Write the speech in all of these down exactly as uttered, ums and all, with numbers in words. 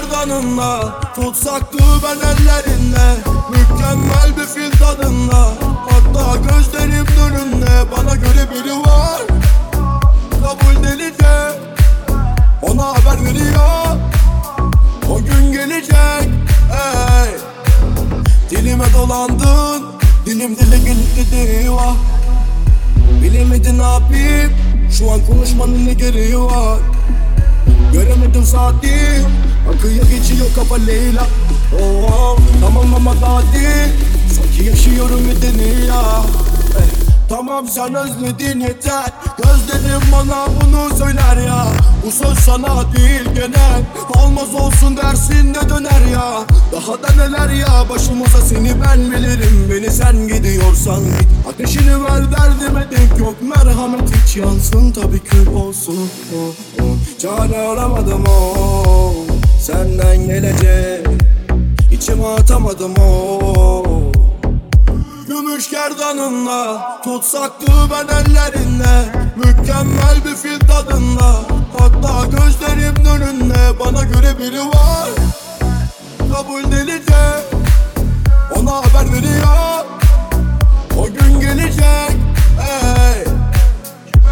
gerdanınla, tutsak ben ellerinle, mükemmel bir fil tadında. Hatta gözlerim önünde bana göre biri var, kabul delice. Ona haber veriyor, o gün gelecek. Ey, dilime dolandın, dilim dili gitti diva. Bilemedin ne yapayım, şu an konuşmanın ne gereği var? Göremedim saati, akıya geçiyor kafa Leyla. Oh, tamam ama daha değil, sanki yaşıyorum bir dünya. Hey, tamam sen özledin yeter, gözlerim bana bunu söyler ya. Bu söz sana değil genel, olmaz olsun dersin de döner ya. Daha da neler ya başımıza, seni ben bilirim, beni sen gidiyorsan git. Ateşini ver derdime denk yok, merhamet hiç yansın tabi kül olsun. Oh, oh. Çare aramadım o, oh, senden gelecek, İçime atamadım o, oh. Gümüş gerdanınla, tutsaktı ben ellerinle, mükemmel bir fil tadında. Hatta gözlerim önünde bana göre biri var, kabul delice. Ona haber veriyor, o gün gelecek. Ey,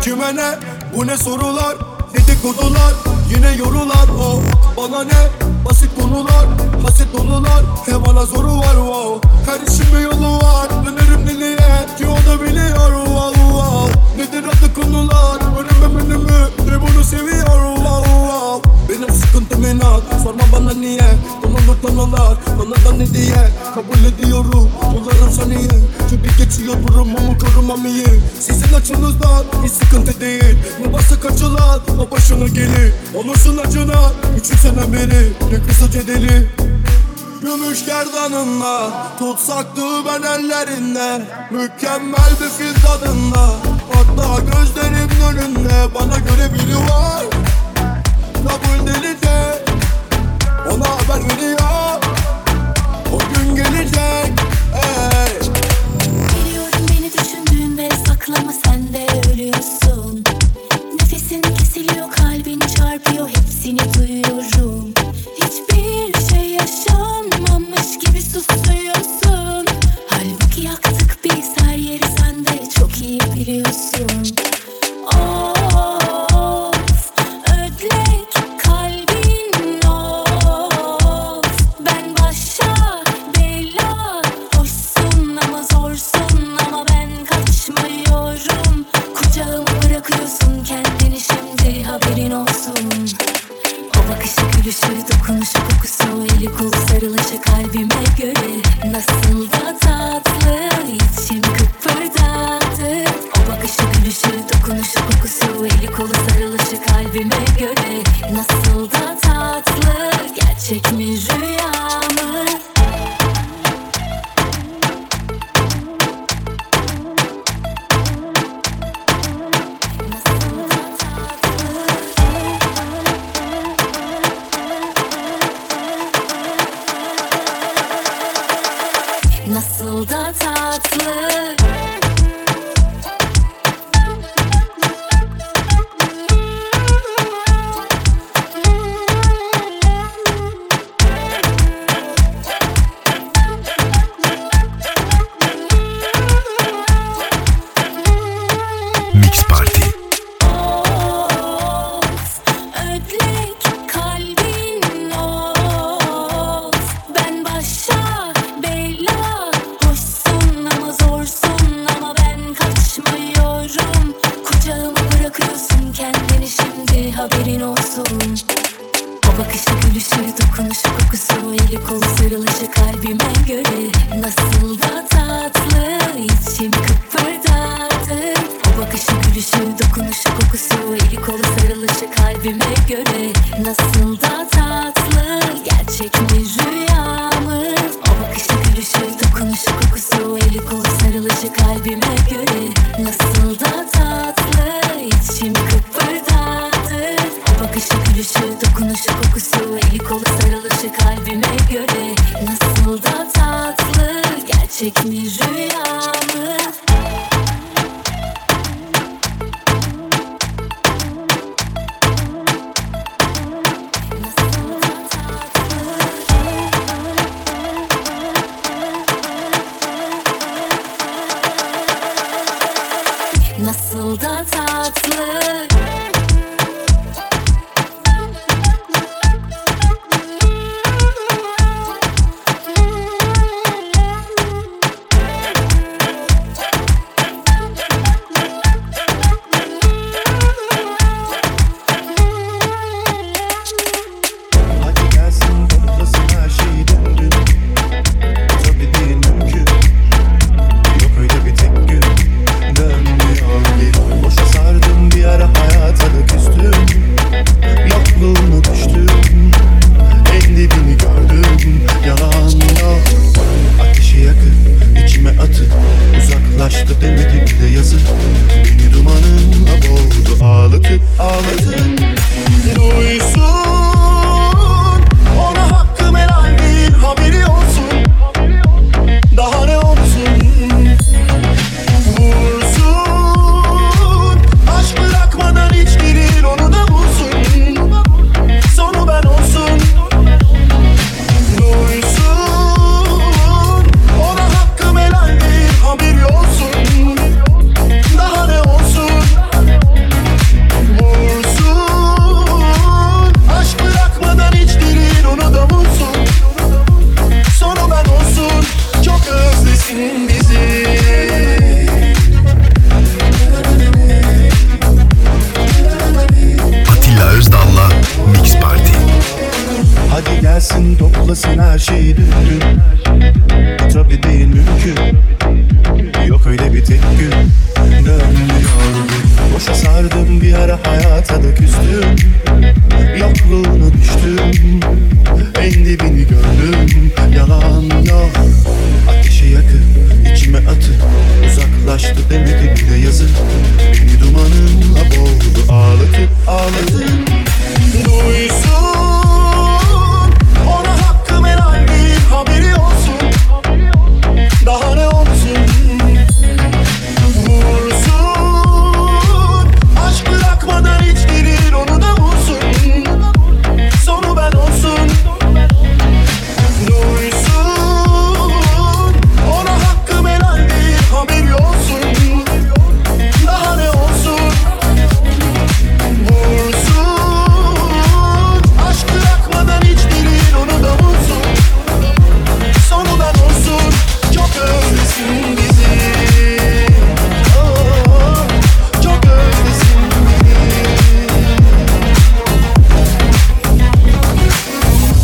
kime ne, bu ne sorular, dedikodular, yine yorular. O oh, bana ne, basit konular, haset dolular. He bana zoru var, wow. Her işin bir yolu var, dönerim deliye ki o da biliyor, wow, wow. Nedir adı konular, önüme menümü de bunu seviyor, wow, wow. Benim sıkıntım inat, sorma bana niye, dolanır tanılar, bana da ne diye. Kabul ediyorum, dolarım saniye, çünkü geçiyor durumumu korumam iyi. Sizin açınızdan hiç sıkıntı değil, bu bası kaçılan, o başına gelir. Olursun acına, üçü sene beri, ne kısaca deli. Gümüş gerdanınla, tutsaktı ben ellerinle, mükemmel bir fil tadında. Hatta gözlerim önünde bana göre biri var, kabul delice. Ona haber veriyor, o gün gelecek. Ey, biliyorum beni düşündüğünde, saklama sende ölüyorsun. Nefesin kesiliyor, kalbin çarpıyor, hepsini duyuyorum. Hiçbir şey yaşanmamış gibi susuyorsun, halbuki yaktık biz her yeri, sen de çok iyi biliyorsun. Nasıl da tatlı. öpüp ağladım. Duysun, ona hakkım helal değil, haberi olsun. Daha ne olsun? Vursun, aşk bırakmadan hiç girir, onu da bulsun. Sonu ben olsun. Duysun, ona hakkım helal değil, haberi olsun. Daha ne olsun? Vursun, aşk bırakmadan hiç girir, onu da bulsun. Sonu ben olsun. Çok özlesin bizi. Atilla Özdal'la Mix Party. Hadi gelsin toplasın her şeyi dün dün. Tabii değil mümkün. Yok öyle bir tek gün. Dönmüyor. Boşa sardım bir ara, hayata da küstüm. Yokluğuna düştüm. En dibini gördüm. Yalan yok. Ateşi yakıp içime atıp uzaklaştı demedi bile yazık. Beni dumanınla boğdu, ağlatıp ağladım. Duysun, ona hakkım helal değil, haberi olsun. Daha ne olsun? Vursun, aşk bırakmadan hiç girir, onu da bulsun. Sonu ben olsun. Duysun, ona hakkım helal değil, haberi olsun. Daha ne olsun? Vursun, aşk bırakmadan hiç girir, onu da bulsun. Sonu ben olsun. Çok özlesin bizi. Oh, çok özlesin bizi.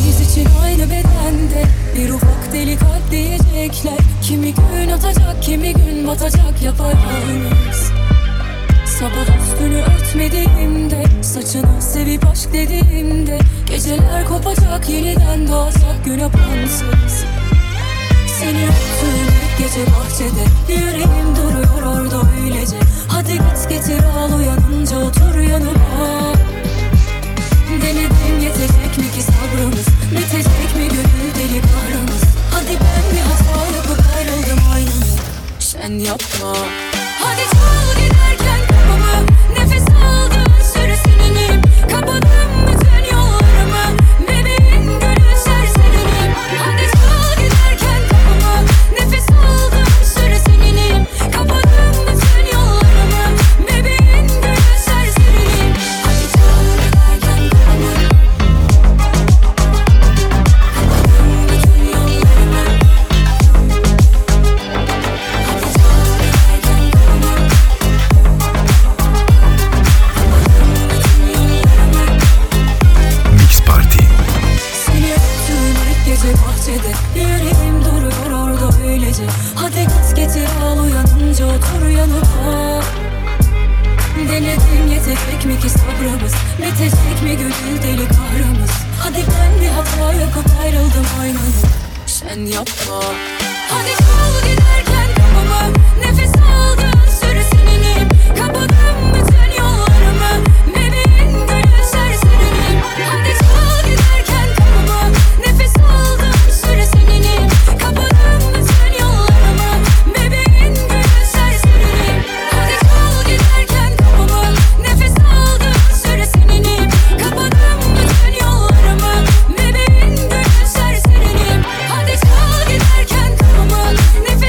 Biz için aynı bedende bir ufak deli kalp diyecekler. Kimi gün atacak, kimi gün batacak yaparız. Sabah üstünü örtmediğimde, saçını sevip aşk dediğimde, geceler kopacak, yeniden doğacak güne pansız. Seni öptüğüm ilk gece bahçede, yüreğim duruyor orada öylece. Hadi git getir al, uyanınca otur yanıma. Denedim, yetecek mi ki sabrımız, bitecek mi gönül deli kahramız. Hadi ben bir hata yapıp ayrıldım aynını, sen yapma. Hadi çal giderken kapımı, nefes aldığın süre seninim. Kapadım bütün yollarımı, bebeğin gönül serserinim. Hadi çal giderken kapımı, nefes aldığın süre seninim. Kapadım bütün yollarımı, bebeğin gönül serserinim. Hadi çal giderken kapımı, kapadım bütün yollarımı. Hadi çal giderken kapımı, kapadım bütün yollarımı. Mix Party. Seni öptüğüm ilk gece bahçede, yüreğim duruyor orada öylece. Hadi git getir al, uyanınca otur yanıma. Denedim, yetecek mi ki sabrımız, bitecek mi gönül deli kahramız. Hadi ben bir hata yapıp ayrıldım aynanı, sen yapma. Hadi çal giderken kapımı, nefes aldığın süre seninim. Kapadım bütün yollarımı, bebeğin gönül serserinim. Hadi çal giderken kapımı, nefes aldığın süre seninim. Kapadım bütün yollarımı, bebeğin gönül serserinim. Hadi çal giderken kapımı, nefes aldığın süre seninim. Kapadım bütün yollarımı, bebeğin gönül serserinim. Hadi çal giderken kapımı, nefes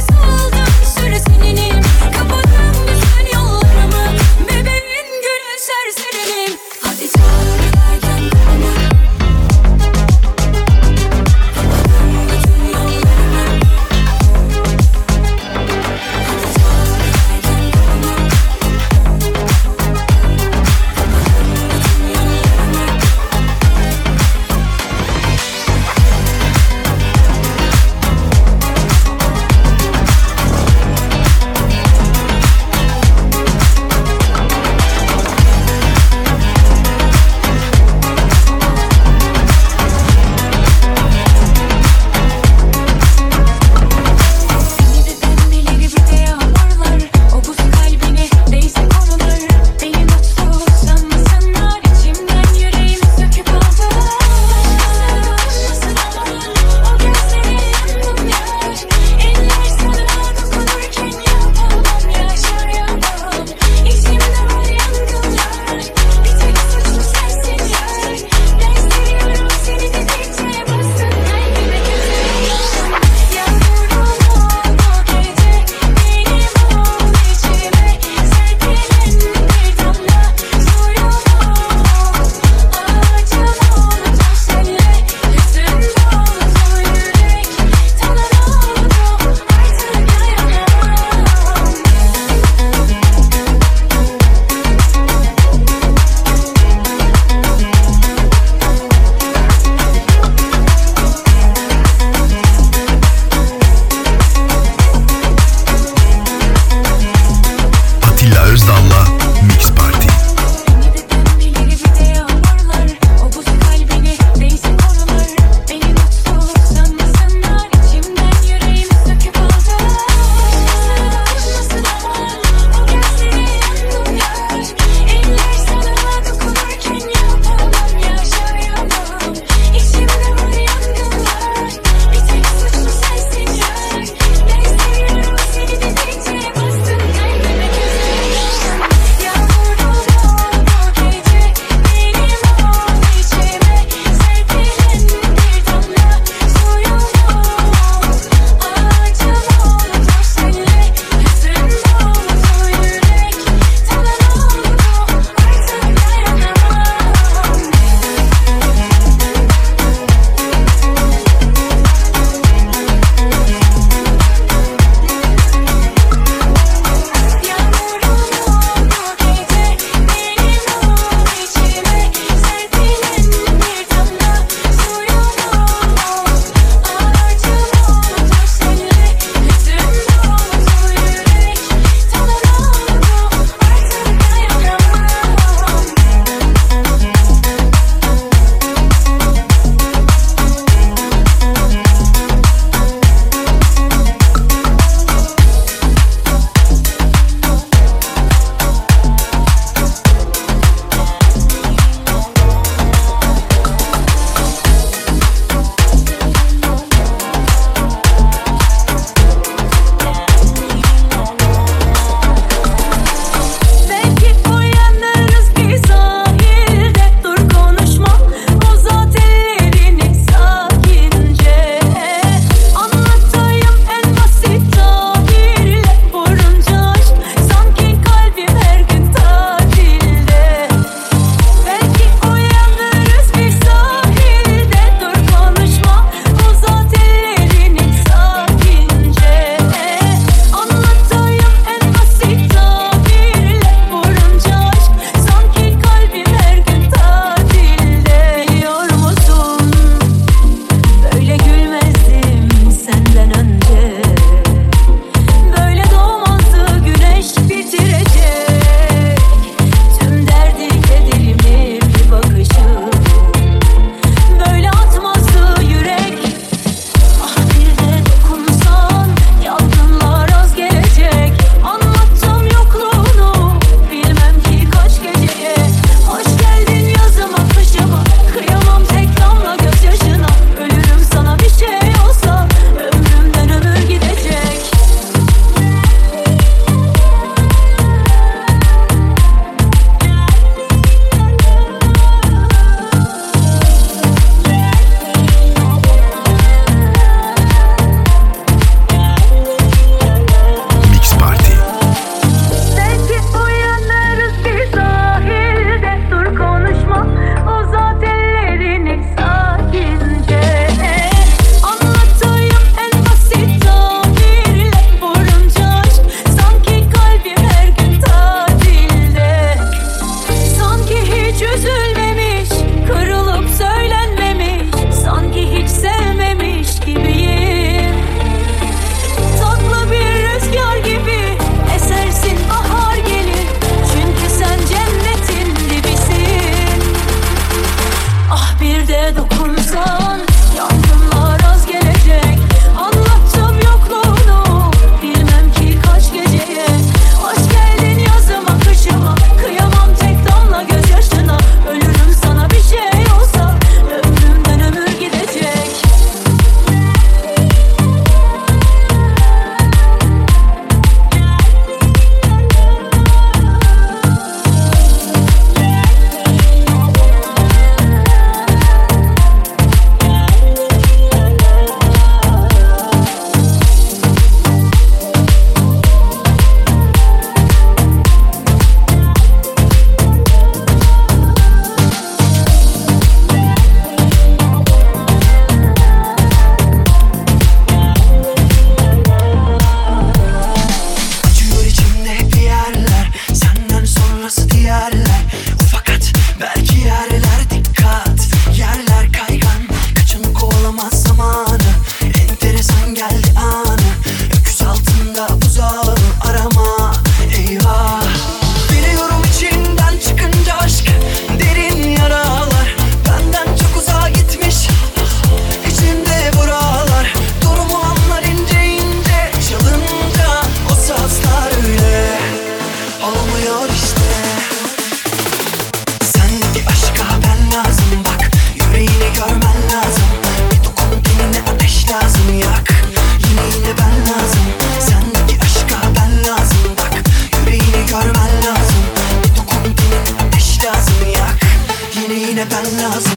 ben lazım.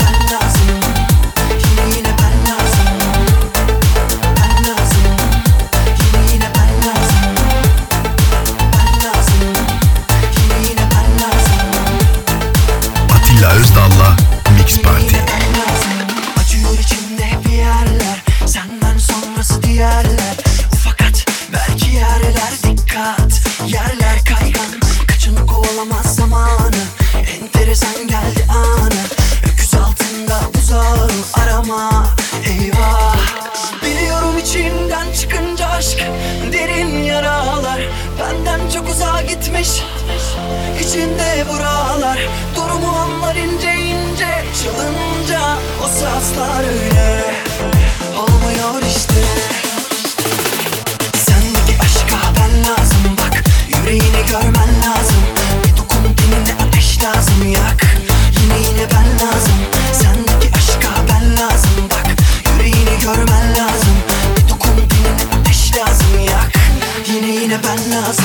Ben lazım. Yine yine ben lazım. Ben lazım. Yine yine ben lazım. Ben lazım. Yine yine ben lazım. Atilla Özdal'la Mix Party. Acıyor içimde hep yerler. Senden sonrası diğerler. Ufakat belki yerler. Dikkat yerler kaygan. Kaçını kovalamaz zamanı. Enteresan geldi anı. Öküz altında uzağı arama. Eyvah. Biliyorum içimden çıkınca aşk derin yaralar. Benden çok uzağa gitmiş içinde buralar. Durumu anlar ince ince. Çalınca o sazlar öyle olmuyor işte. Sendeki aşka ben lazım. Bak yüreğini görmen lazım. Bir dokun tenine ateş lazım. Yak yine yine ben lazım. Sendeki aşka ben lazım. Bak yüreğini görmen lazım. Bir dokun tenine ateş lazım. Yak yine yine ben lazım.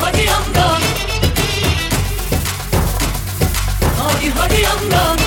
Hadi yandan,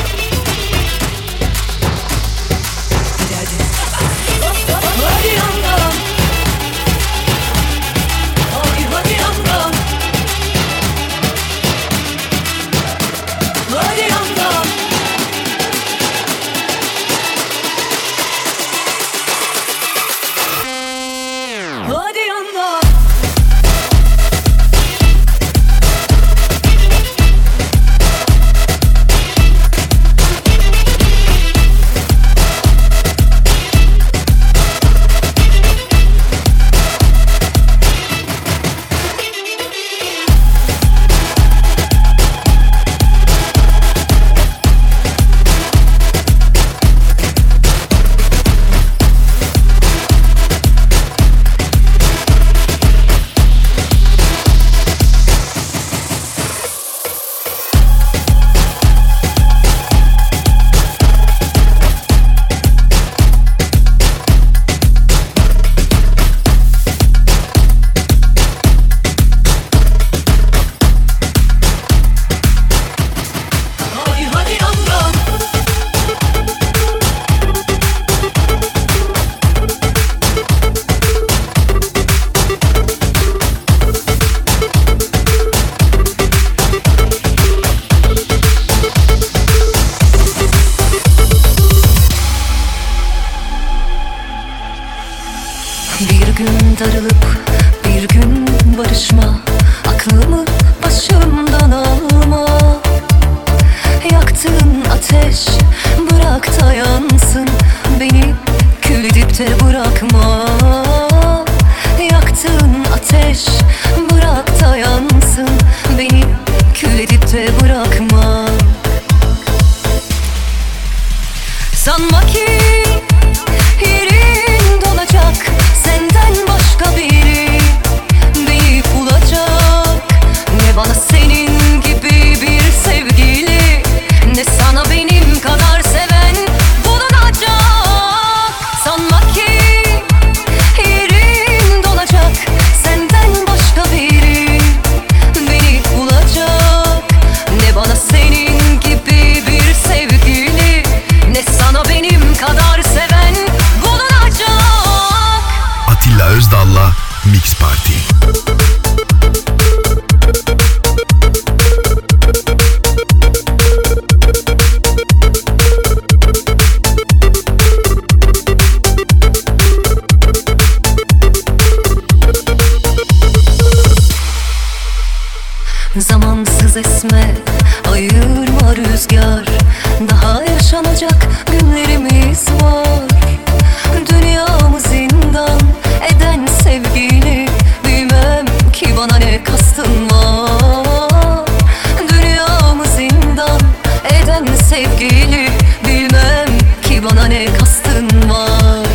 Bir gün darılıp bir gün barışma, aklımı başımdan alma. Yaktığın ateş bırak da yansın, beni kül edip de bırakma. Yaktığın ateş bırak da yansın, beni kül edip de bırakma. Sanma ki yerin dolacak, senden başka biri beni bulacak. Ne bana senin gibi bir sevgili, ne sana benim kadar seven bulunacak. Sanma ki yerin dolacak, senden başka biri beni bulacak. Ne bana senin gibi bir sevgili, ne sana benim kadar seven bulunacak. Atilla Özdal'la Mix Party. Zamansız esme, ayırma rüzgar, daha yaşanacak günlerimiz var. Dünyamı zindan eden sevgili, bilmem ki bana ne kastın var. Dünyamı zindan eden sevgili, bilmem ki bana ne kastın var.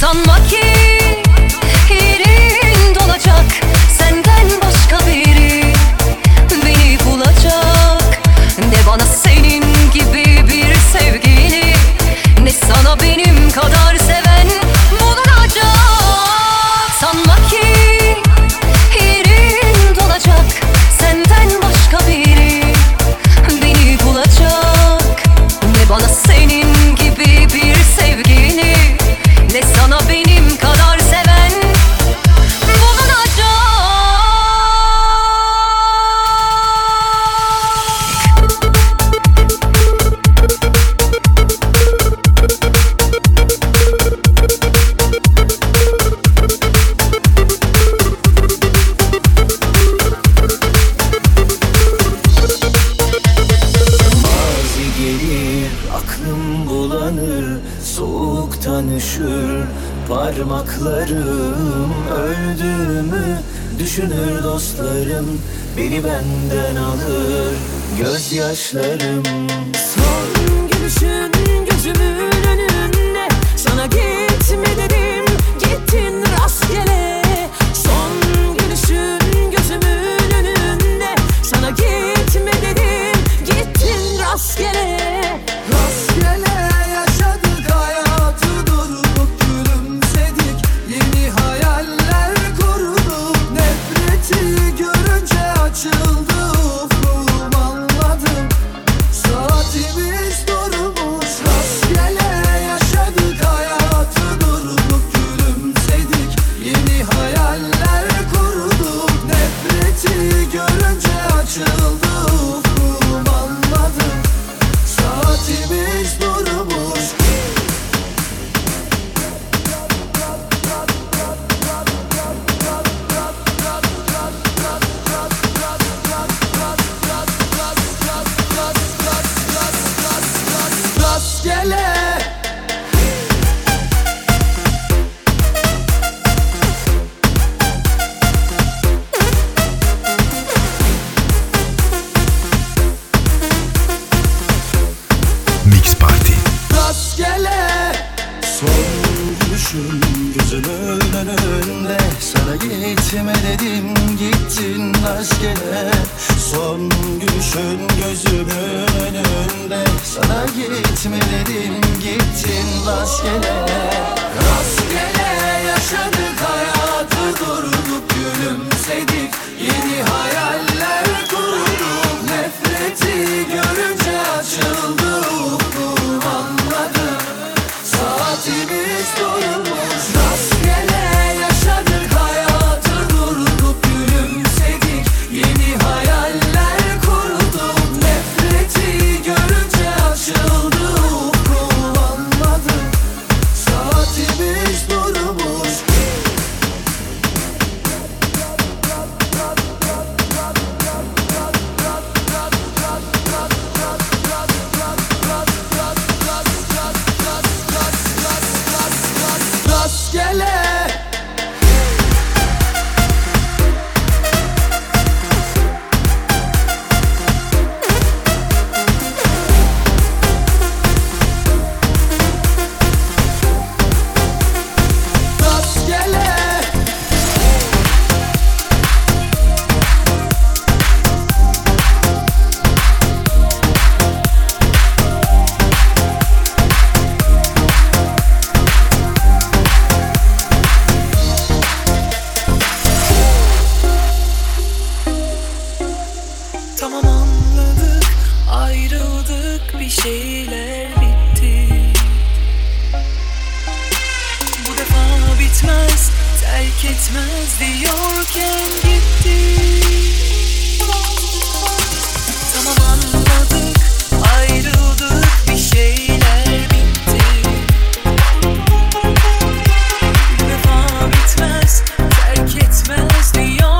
Sanma ki yerin dolacak, senden başka biri beni bulacak. Ne bana senin gibi bir sevgili, ne sana benim kadar seven bulunacak. Sanma ki yerin dolacak, senden başka biri beni bulacak. Ne bana senin gibi bir sevgili, ne sana benim kadar seven. Tanışır parmaklarım, öldüğümü düşünür dostlarım, beni benden alır gözyaşlarım. Son gülüşün gözümün önünde, sana gitme dedim, gittin rastgele. Son gülüşün gözümün önünde, sana gitme dedim, gittin rastgele. Rastgele hoş gele. Tamam anladık, ayrıldık, bir şeyler bitti. Bu defa bitmez, terk etmez diyorken gitti. Tamam anladık, ayrıldık, bir şeyler bitti. Bu defa bitmez, terk etmez diyorken.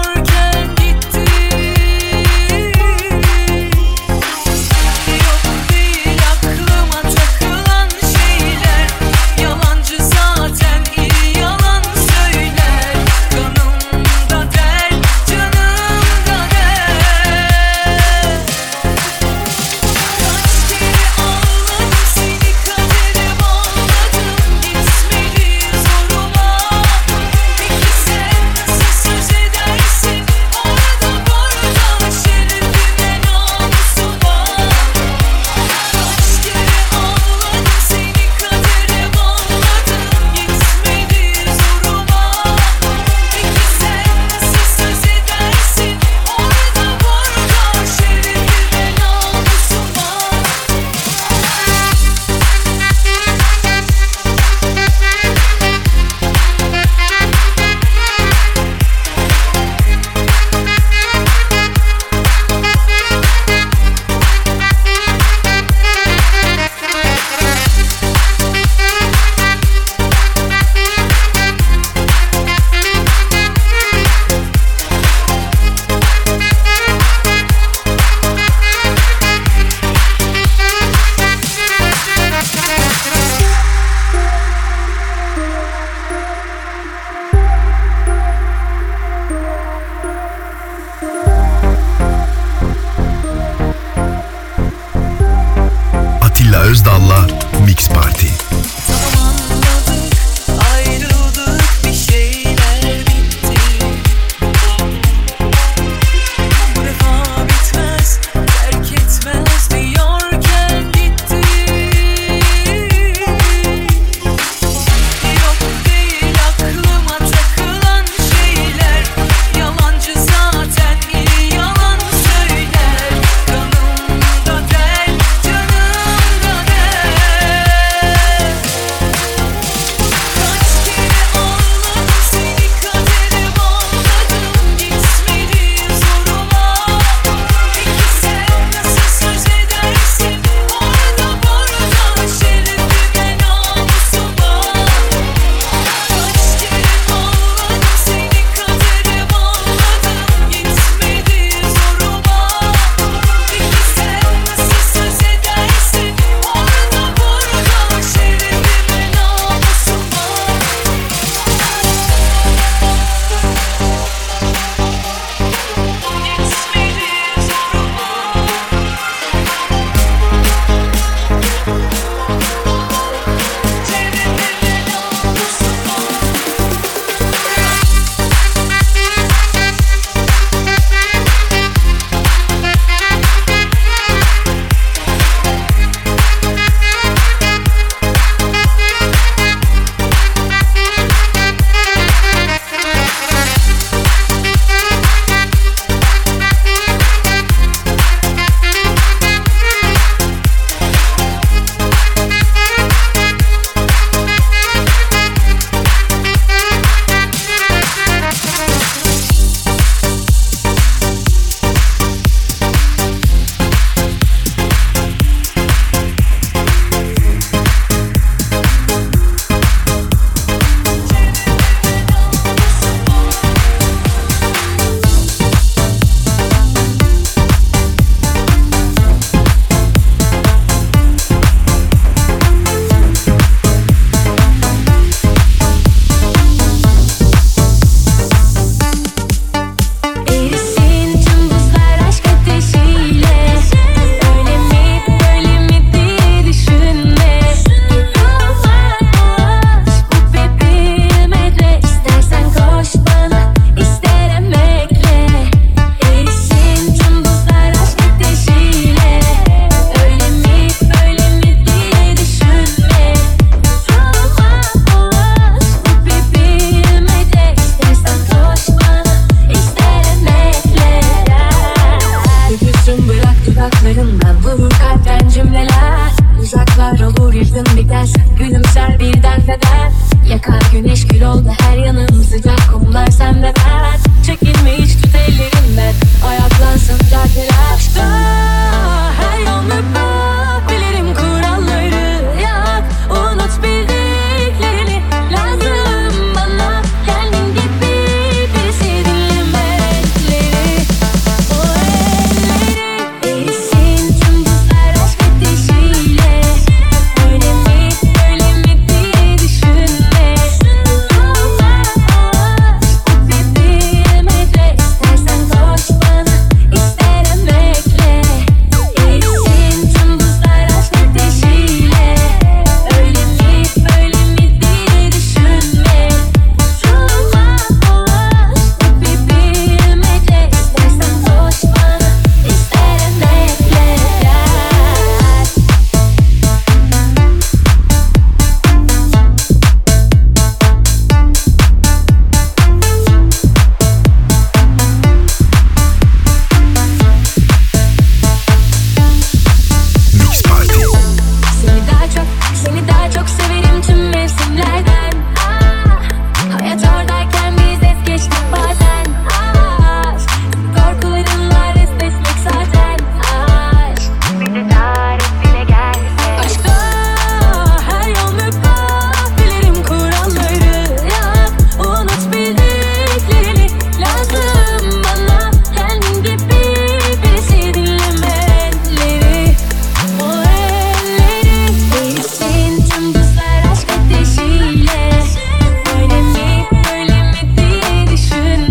yolda her yanım sıcak kumlar sende ben. Çekinme hiç tut ellerimden, ayaklansın caddeler. Aşkta her yanına bak, bilirim kuralları yak. Unut bildiklerini, lazım bana kendin gibi birisi. Dinleme elleri, o elleri erisin tüm buzlar aşk ateşiyle. Öyle mi, öyle mi diye düşünme. Aşkı bilmekle, istersen koş bana, ister emekle. Erisin tüm buzlar aşk ateşiyle. Öyle mi, öyle mi diye düşünme. Aşkı bilmekle, istersen koş bana, ister emekle. Gel. Mix Party. Seni daha çok, seni daha çok severim tüm mevsimlerden. Ah, hayat oradayken biz es geçtik bazen. Ah, korkularımla resmetmek zaten aşk. Bir de tarifine gelse. Aşkta her yol mübah, bilirim kuralları yak. Unut bildiklerini, lazım bana kendin gibi birisi. Dinleme elleri, o elleri erisin tüm buzlar aşk ateşiyle. Öyle mi, öyle mi diye düşünme. Aşkı bilmekle, istersen koş bana, ister emekle. Erisin tüm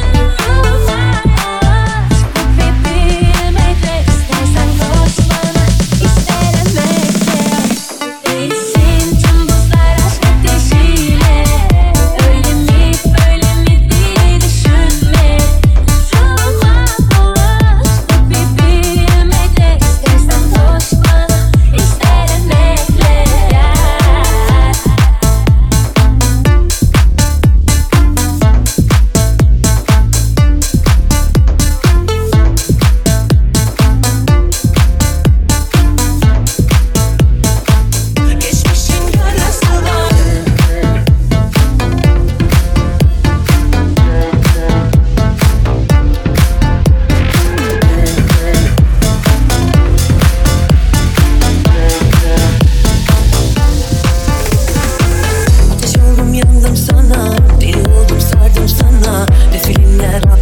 buzlar aşk ateşiyle. Öyle mi, öyle mi diye düşünme. Aşkı bilmekle, istersen koş bana, ister emekle. Gel. Geçmişin yarası var. Ateş oldum, yandım sana, deli oldum, sardım sana. Ne filmler atlattım, sonunda bak vardım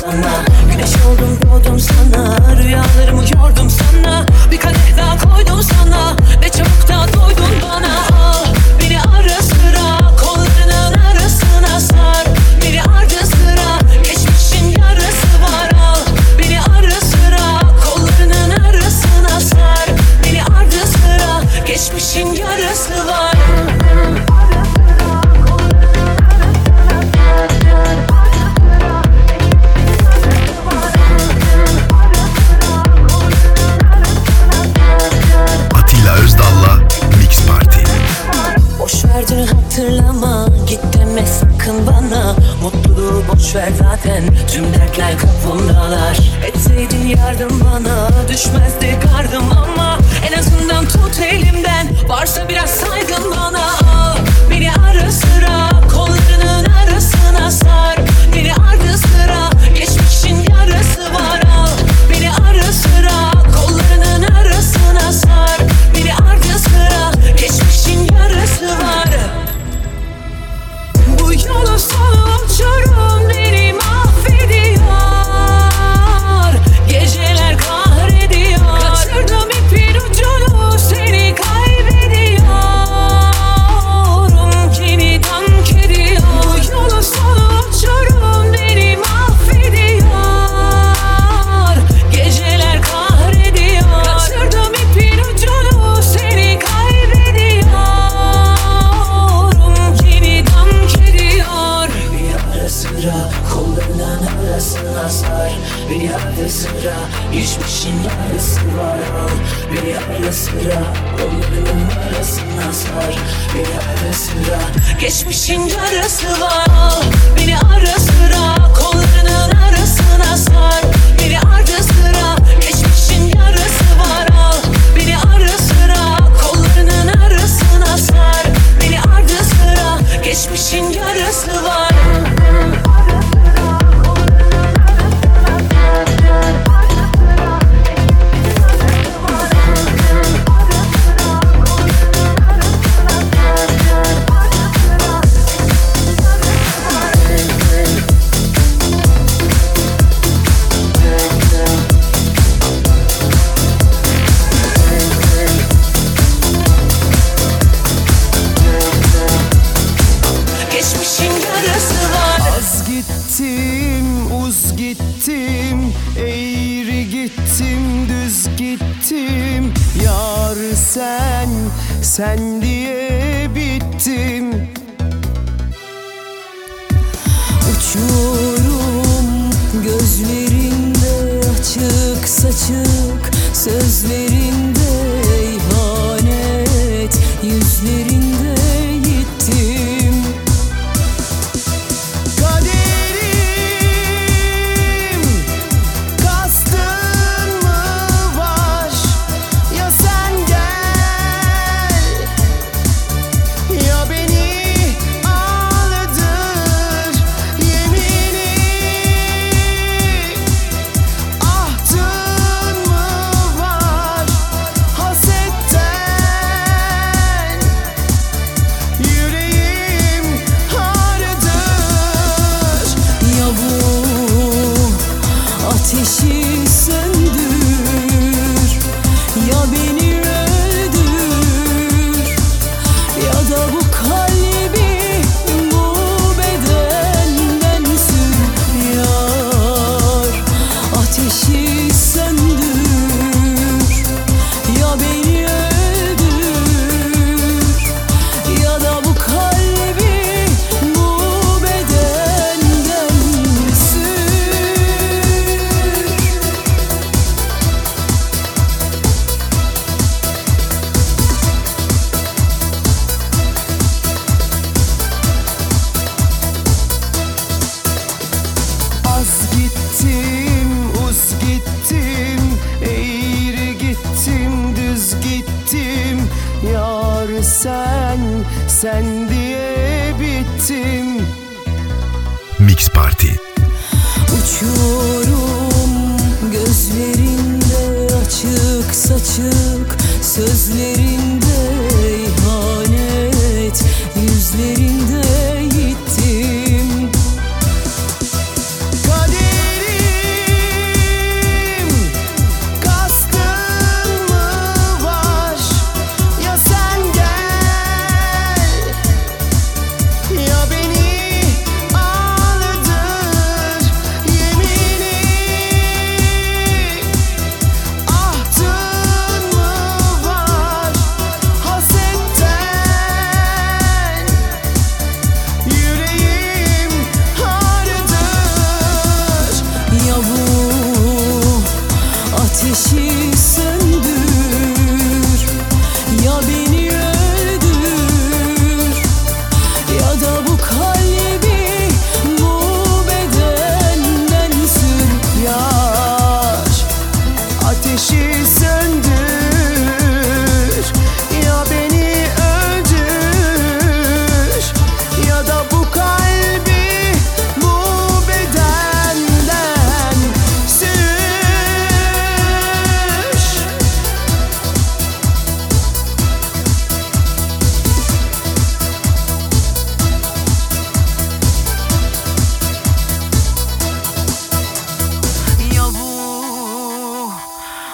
sana. Güneş oldum, doğdum sana, rüyalarımı yordum sana. Bir kadeh daha koydum sana, ne çabuk da doydun bana. Al beni ara sıra, kollarının arasına sar. Beni ardı sıra, geçmişin yarası var. Al beni ara sıra, kollarının arasına sar. Beni ardı sıra, geçmişin yarası var. Atilla Özdal'la Mix Party. Boş ver dünü hatırlama, git deme sakın bana. Mutluluğu boş ver zaten, tüm dertler kapımdalar. Etseydin yardım bana, düşmezdi kardım ama. En azından tut elimden, varsa biraz saygın bana. Al beni ara sıra, kollarının arasına sar. Beni ardı sıra, geçmişin yarası var. Al beni ara sıra, kollarının arasına sar. Beni ardı sıra, geçmişin yarası var. Bu yolu sonu uçurum beni mahvediyor. Geceler kahrediyor. Kaçırdım ipin ucunu, seni kaybediyorum. Yeniden kediyor. Bu yolu sonu uçurum beni mahvediyor. Geceler kahrediyor. Kaçırdım ipin ucunu, seni kaybediyorum. Yeniden kediyor. Bir ara sıra, kollarının arasına sar. Bir ara sıra, geçmişin yarısı var. Al bir ara sıra, kollarının arasına sar. Bir ara sıra, geçmişin yarası var. Al beni ara sıra, kollarının arasına sar. Beni ardı sıra, geçmişin yarası var. Al beni ara sıra, kollarının arasına sar. Beni ardı sen diye bittim. Uçuyorum gözlerinde açık saçık sözlerinde ihanet yüzlerinde gittim. Sen, sen diye bittim. Mix Party. Uçuyorum gözlerinde açık saçık sözlerinde ihanet yüzlerinde gittim.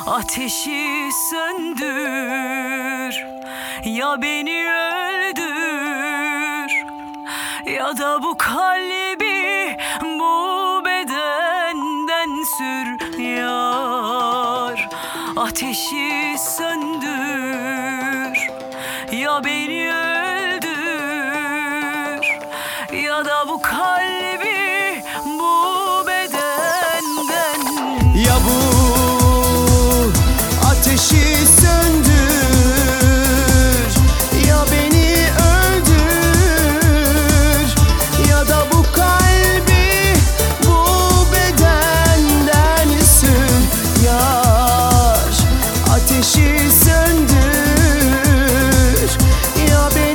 Ateşi söndür, ya beni öldür, ya da bu kalbi bu bedenden sür yar. Ateşi söndür, ya beni öldür, ya da bu kalbi bu bedenden. Ya bu ateşi söndür, ya beni öldür, ya da bu kalbi bu bedenden sür yar. Ateşi söndür, ya beni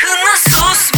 sakın sus.